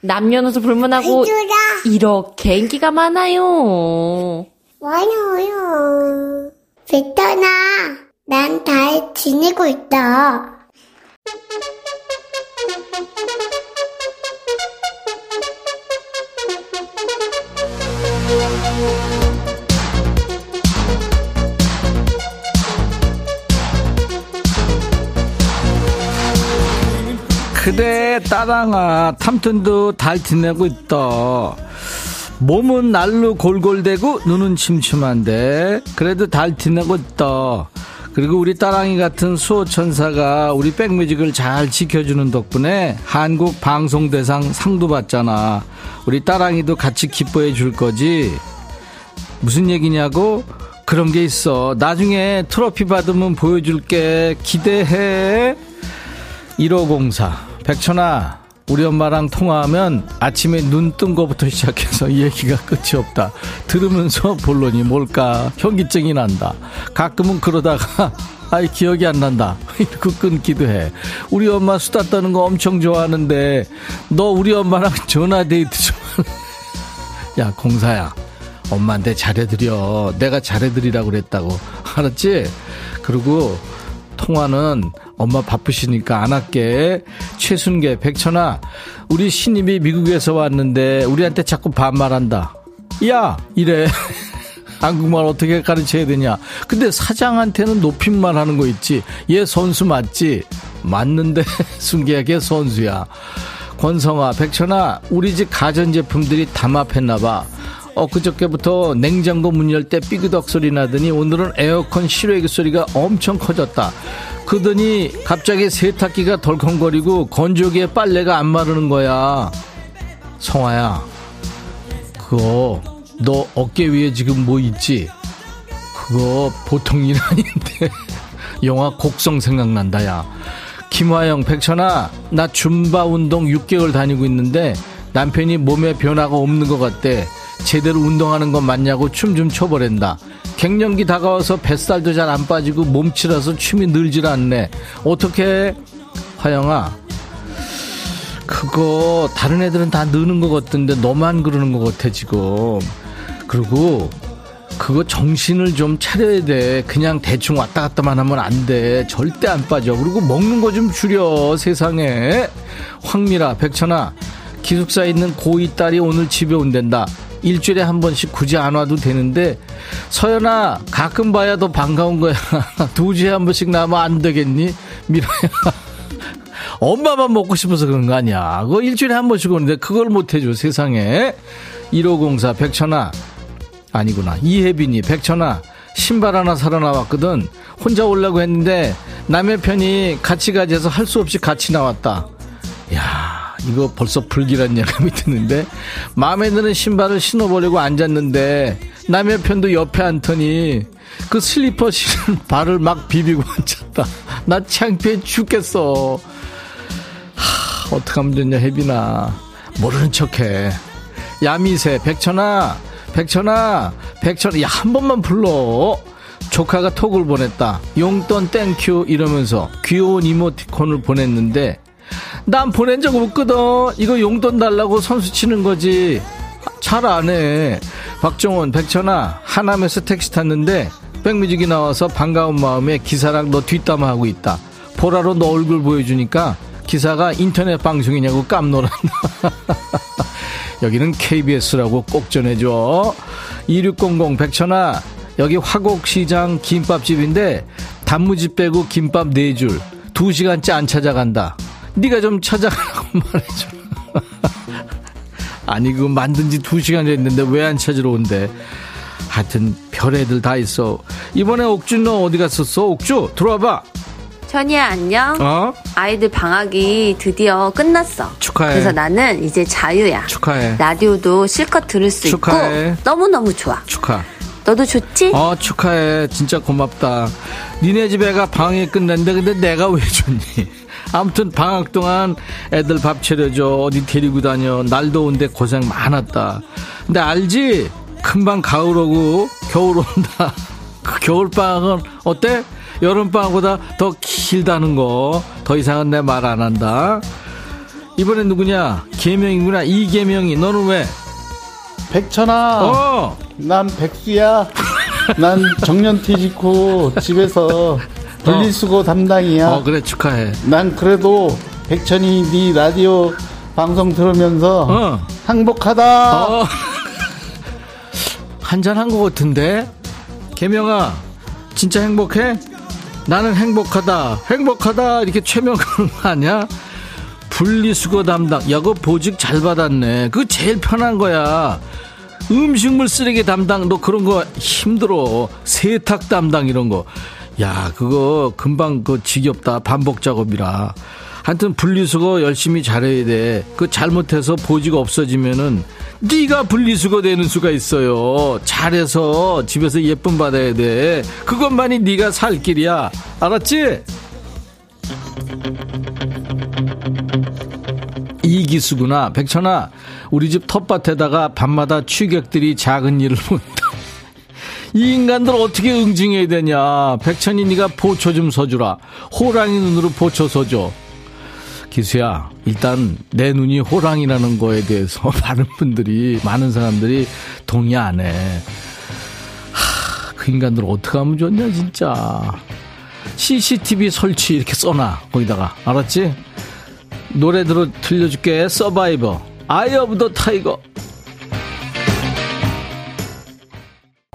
남녀노소 불문하고 백천아, 이렇게 인기가 많아요. 많아요. 백천아, 난 잘 지내고 있다. 그래, 따랑아, 탐튼도 잘 지내고 있다. 몸은 날로 골골대고 눈은 침침한데 그래도 잘 지내고 있다. 그리고 우리 따랑이 같은 수호천사가 우리 백뮤직을 잘 지켜주는 덕분에 한국 방송대상 상도 받잖아. 우리 따랑이도 같이 기뻐해 줄 거지? 무슨 얘기냐고? 그런 게 있어. 나중에 트로피 받으면 보여줄게. 기대해. 1504. 백천아, 우리 엄마랑 통화하면 아침에 눈 뜬 거부터 시작해서 얘기가 끝이 없다. 들으면서 본론이 뭘까 현기증이 난다. 가끔은 그러다가 아이 기억이 안 난다 이러고 끊기도 해. 우리 엄마 수다 떠는 거 엄청 좋아하는데 너 우리 엄마랑 전화 데이트 좀. 야 공사야, 엄마한테 잘해드려. 내가 잘해드리라고 그랬다고, 알았지? 그리고 통화는 엄마 바쁘시니까 안 할게. 최순계, 백천아, 우리 신입이 미국에서 왔는데 우리한테 자꾸 반말한다. 야 이래. 한국말 어떻게 가르쳐야 되냐. 근데 사장한테는 높임말 하는 거 있지. 얘 선수 맞지? 맞는데. 순계야, 걔 선수야. 권성아, 백천아, 우리 집 가전제품들이 담합했나봐. 엊그저께부터 냉장고 문 열 때 삐그덕 소리 나더니 오늘은 에어컨 실외기 소리가 엄청 커졌다. 그러더니 갑자기 세탁기가 덜컹거리고 건조기에 빨래가 안 마르는 거야. 성아야, 그거 너 어깨 위에 지금 뭐 있지? 그거 보통 일 아닌데. 영화 곡성 생각난다. 야 김화영, 백천아, 나 줌바 운동 6개월 다니고 있는데 남편이 몸에 변화가 없는 것 같대. 제대로 운동하는 건 맞냐고 춤 좀 춰버린다. 갱년기 다가와서 뱃살도 잘 안 빠지고 몸치라서 춤이 늘질 않네. 어떡해? 화영아, 그거 다른 애들은 다 느는 것 같은데 너만 그러는 것 같아 지금. 그리고 그거 정신을 좀 차려야 돼. 그냥 대충 왔다 갔다만 하면 안 돼. 절대 안 빠져. 그리고 먹는 거 좀 줄여, 세상에. 황미라, 백천아, 기숙사에 있는 고2 딸이 오늘 집에 온댄다. 일주일에 한 번씩 굳이 안 와도 되는데 서연아, 가끔 봐야 더 반가운 거야. 두 주에 한 번씩 나면 안 되겠니? 미라야, 엄마만 먹고 싶어서 그런 거 아니야. 그거 일주일에 한 번씩 오는데 그걸 못 해줘, 세상에. 1504. 백천아, 아니구나. 이혜빈이, 백천아, 신발 하나 사러 나왔거든. 혼자 오려고 했는데 남의 편이 같이 가자 해서 할 수 없이 같이 나왔다. 야, 이거 벌써 불길한 예감이 드는데. 마음에 드는 신발을 신어보려고 앉았는데 남의 편도 옆에 앉더니 그 슬리퍼 신은 발을 막 비비고 앉았다. 나 창피해 죽겠어. 하, 어떡하면 좋냐 혜빈아. 모르는 척해. 야미새, 백천아, 백천아, 백천아. 야, 한 번만 불러. 조카가 톡을 보냈다. 용돈 땡큐 이러면서 귀여운 이모티콘을 보냈는데 난 보낸 적 없거든. 이거 용돈 달라고 선수 치는 거지. 잘 안 해. 박정원, 백천아, 하남에서 택시 탔는데 백뮤직이 나와서 반가운 마음에 기사랑 너 뒷담화하고 있다. 보라로 너 얼굴 보여주니까 기사가 인터넷 방송이냐고 깜놀한다. 여기는 KBS라고 꼭 전해줘. 2600, 백천아, 여기 화곡시장 김밥집인데 단무지 빼고 김밥 4줄 2시간째 안 찾아간다. 네가 좀 찾아가라고 말해줘. 아니, 그거 만든 지 2시간 됐는데 왜 안 찾으러 온대. 하여튼 별애들 다 있어. 이번에 옥주 너 어디 갔었어? 옥주 들어와봐. 천이야, 안녕. 어? 아이들 방학이 드디어 끝났어. 축하해. 그래서 나는 이제 자유야. 축하해. 라디오도 실컷 들을 수 축하해. 있고 너무너무 좋아. 축하. 너도 좋지? 어, 축하해. 진짜 고맙다. 니네 집 애가 방학이 끝났는데 근데 내가 왜 좋니? 아무튼 방학 동안 애들 밥 차려줘. 어디 데리고 다녀. 날 더운데 고생 많았다. 근데 알지? 금방 가을 오고 겨울 온다. 그 겨울방학은 어때? 여름방학보다 더 길다는 거. 더 이상은 내 말 안 한다. 이번엔 누구냐? 개명이구나. 이계명이. 너는 왜? 백천아, 어. 난 백수야. 난 정년퇴직후 집에서 분리수거 담당이야. 어, 그래, 축하해. 난 그래도 백천이 네 라디오 방송 들으면서 행복하다. 한잔한 것 같은데. 개명아, 진짜 행복해? 나는 행복하다, 행복하다 이렇게 최명하는 거 아니야? 분리수거 담당. 야, 그거 보직 잘 받았네. 그거 제일 편한 거야. 음식물 쓰레기 담당 너 그런 거 힘들어. 세탁 담당 이런 거. 야, 그거 금방 그 지겹다. 반복 작업이라. 하여튼 분리수거 열심히 잘해야 돼. 그 잘못해서 보지가 없어지면은 네가 분리수거 되는 수가 있어요. 잘해서 집에서 예쁨 받아야 돼. 그것만이 네가 살 길이야. 알았지? 이기수구나. 백천아, 우리 집 텃밭에다가 밤마다 취객들이 작은 일을 본다. 이 인간들 어떻게 응징해야 되냐. 백천이 네가 보초 좀 서주라. 호랑이 눈으로 보초 서줘. 기수야, 일단 내 눈이 호랑이라는 거에 대해서 많은 사람들이 동의 안 해. 하, 그 인간들 어떻게 하면 좋냐 진짜. CCTV 설치 이렇게 써놔 거기다가. 알았지? 노래 들려줄게. 서바이버, 아이 오브 더 타이거.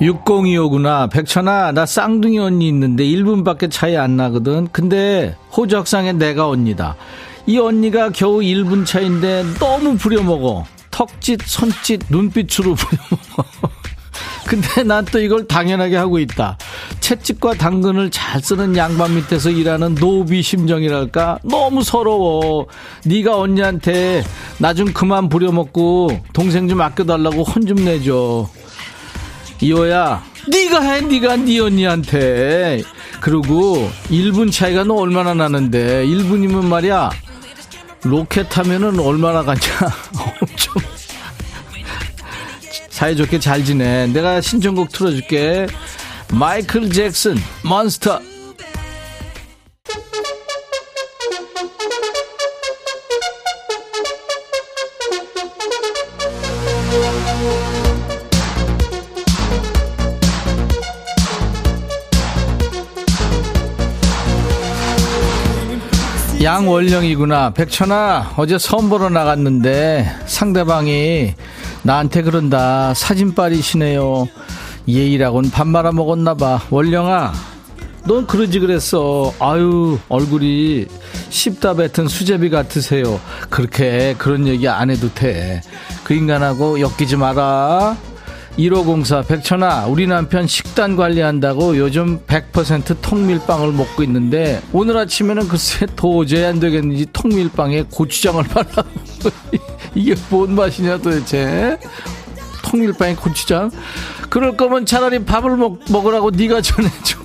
6025구나. 백천아, 나 쌍둥이 언니 있는데 1분밖에 차이 안 나거든. 근데 호적상에 내가 언니다. 이 언니가 겨우 1분 차인데 너무 부려먹어. 턱짓, 손짓, 눈빛으로 부려먹어. 근데 난 또 이걸 당연하게 하고 있다. 채찍과 당근을 잘 쓰는 양반 밑에서 일하는 노비 심정이랄까. 너무 서러워. 네가 언니한테 나 좀 그만 부려먹고 동생 좀 아껴달라고 혼 좀 내줘. 이호야, 네가 해. 네가 네 언니한테. 그리고 1분 차이가 너 얼마나 나는데. 1분이면 말이야, 로켓 하면은 얼마나 가냐. 엄청. 사이좋게 잘 지내. 내가 신청곡 틀어줄게. 마이클 잭슨, 몬스터. 양월령이구나. 백천아, 어제 선 보러 나갔는데 상대방이 나한테 그런다. 사진빨이시네요. 예의라곤 밥 말아먹었나봐. 월령아, 넌 그러지 그랬어. 아유, 얼굴이 씹다 뱉은 수제비 같으세요. 그렇게 그런 얘기 안 해도 돼. 그 인간하고 엮이지 마라. 1504. 백천아, 우리 남편 식단 관리한다고 요즘 100% 통밀빵을 먹고 있는데 오늘 아침에는 글쎄 도저히 안 되겠는지 통밀빵에 고추장을 발라먹고. 이게 뭔 맛이냐 도대체. 통밀빵에 고추장? 그럴 거면 차라리 밥을 먹으라고 네가 전해줘.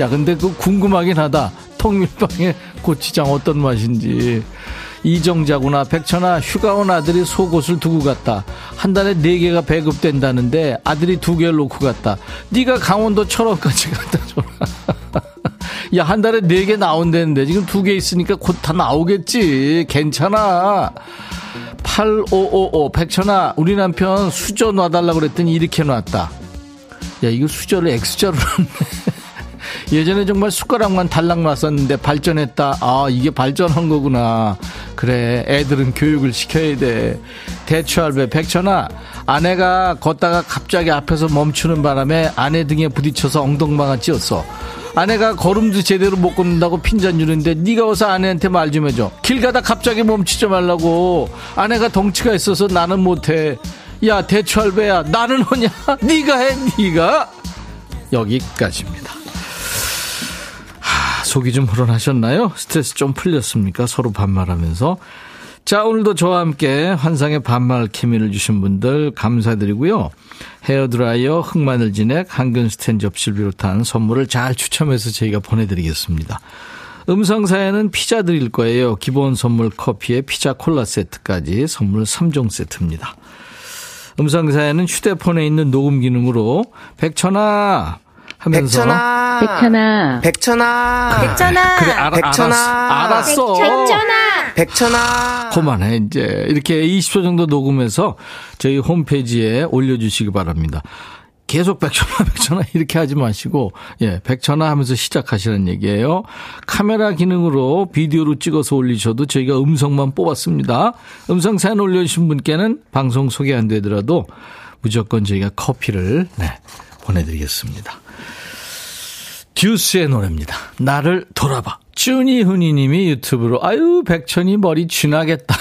야, 근데 그거 궁금하긴 하다. 통밀빵에 고추장 어떤 맛인지. 이정자구나. 백천아, 휴가 온 아들이 속옷을 두고 갔다. 한 달에 4개가 배급된다는데 아들이 2개를 놓고 갔다. 네가 강원도 철원까지 갖다 줘라. 야, 한 달에 4개 나온다는데 지금 2개 있으니까 곧 다 나오겠지. 괜찮아. 8555. 백천아, 우리 남편 수저 놔달라고 그랬더니 이렇게 놨다. 야, 이거 수저를 X자로 놨네. 예전에 정말 숟가락만 달랑 놨었는데 발전했다. 아, 이게 발전한 거구나. 그래, 애들은 교육을 시켜야 돼. 대추알배. 백천아, 아내가 걷다가 갑자기 앞에서 멈추는 바람에 아내 등에 부딪혀서 엉덩방아 찧었어. 아내가 걸음도 제대로 못 걷는다고 핀잔 주는데 네가 어서 아내한테 말 좀 해줘. 길 가다 갑자기 멈추지 말라고. 아내가 덩치가 있어서 나는 못해. 야, 대추알배야, 나는 오냐? 네가 해, 네가. 여기까지입니다. 속이 좀 불안하셨나요? 스트레스 좀 풀렸습니까? 서로 반말하면서. 자, 오늘도 저와 함께 환상의 반말 케미를 주신 분들 감사드리고요. 헤어드라이어, 흑마늘진액, 항균스텐 접시를 비롯한 선물을 잘 추첨해서 저희가 보내드리겠습니다. 음성사연은 피자 드릴 거예요. 기본 선물 커피에 피자 콜라 세트까지 선물 3종 세트입니다. 음성사연은 휴대폰에 있는 녹음 기능으로 백천아 하면서. 백천아, 백천아, 백천아, 백천아, 그래, 알았어, 백천아, 백천아, 그만해 이제. 이렇게 20초 정도 녹음해서 저희 홈페이지에 올려주시기 바랍니다. 계속 백천아, 백천아 이렇게 하지 마시고, 예, 백천아 하면서 시작하시라는 얘기예요. 카메라 기능으로 비디오로 찍어서 올리셔도 저희가 음성만 뽑았습니다. 음성 사연 올려주신 분께는 방송 소개 안 되더라도 무조건 저희가 커피를, 네, 보내드리겠습니다. 듀스의 노래입니다. 나를 돌아봐. 쭈니훈이 님이 유튜브로, 아유, 백천이 머리 쥐나겠다.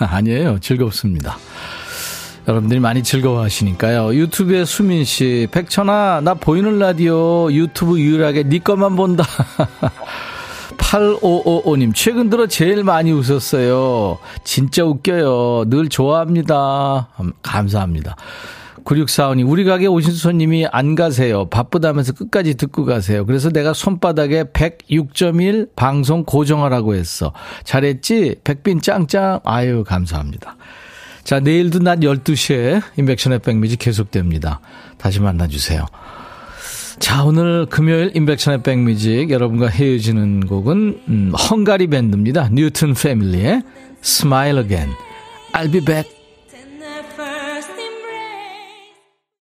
아니에요. 즐겁습니다. 여러분들이 많이 즐거워하시니까요. 유튜브에 수민씨, 백천아 나 보이는 라디오 유튜브 유일하게 네 것만 본다. 8555님, 최근 들어 제일 많이 웃었어요. 진짜 웃겨요. 늘 좋아합니다. 감사합니다. 9645님, 우리 가게 오신 손님이 안 가세요. 바쁘다면서 끝까지 듣고 가세요. 그래서 내가 손바닥에 106.1 방송 고정하라고 했어. 잘했지? 백빈 짱짱. 아유, 감사합니다. 자, 내일도 낮 12시에 인백션의 백뮤지 계속됩니다. 다시 만나주세요. 자, 오늘 금요일 인백션의 백뮤직 여러분과 헤어지는 곡은 헝가리 밴드입니다. 뉴튼 패밀리의 Smile Again. I'll be back.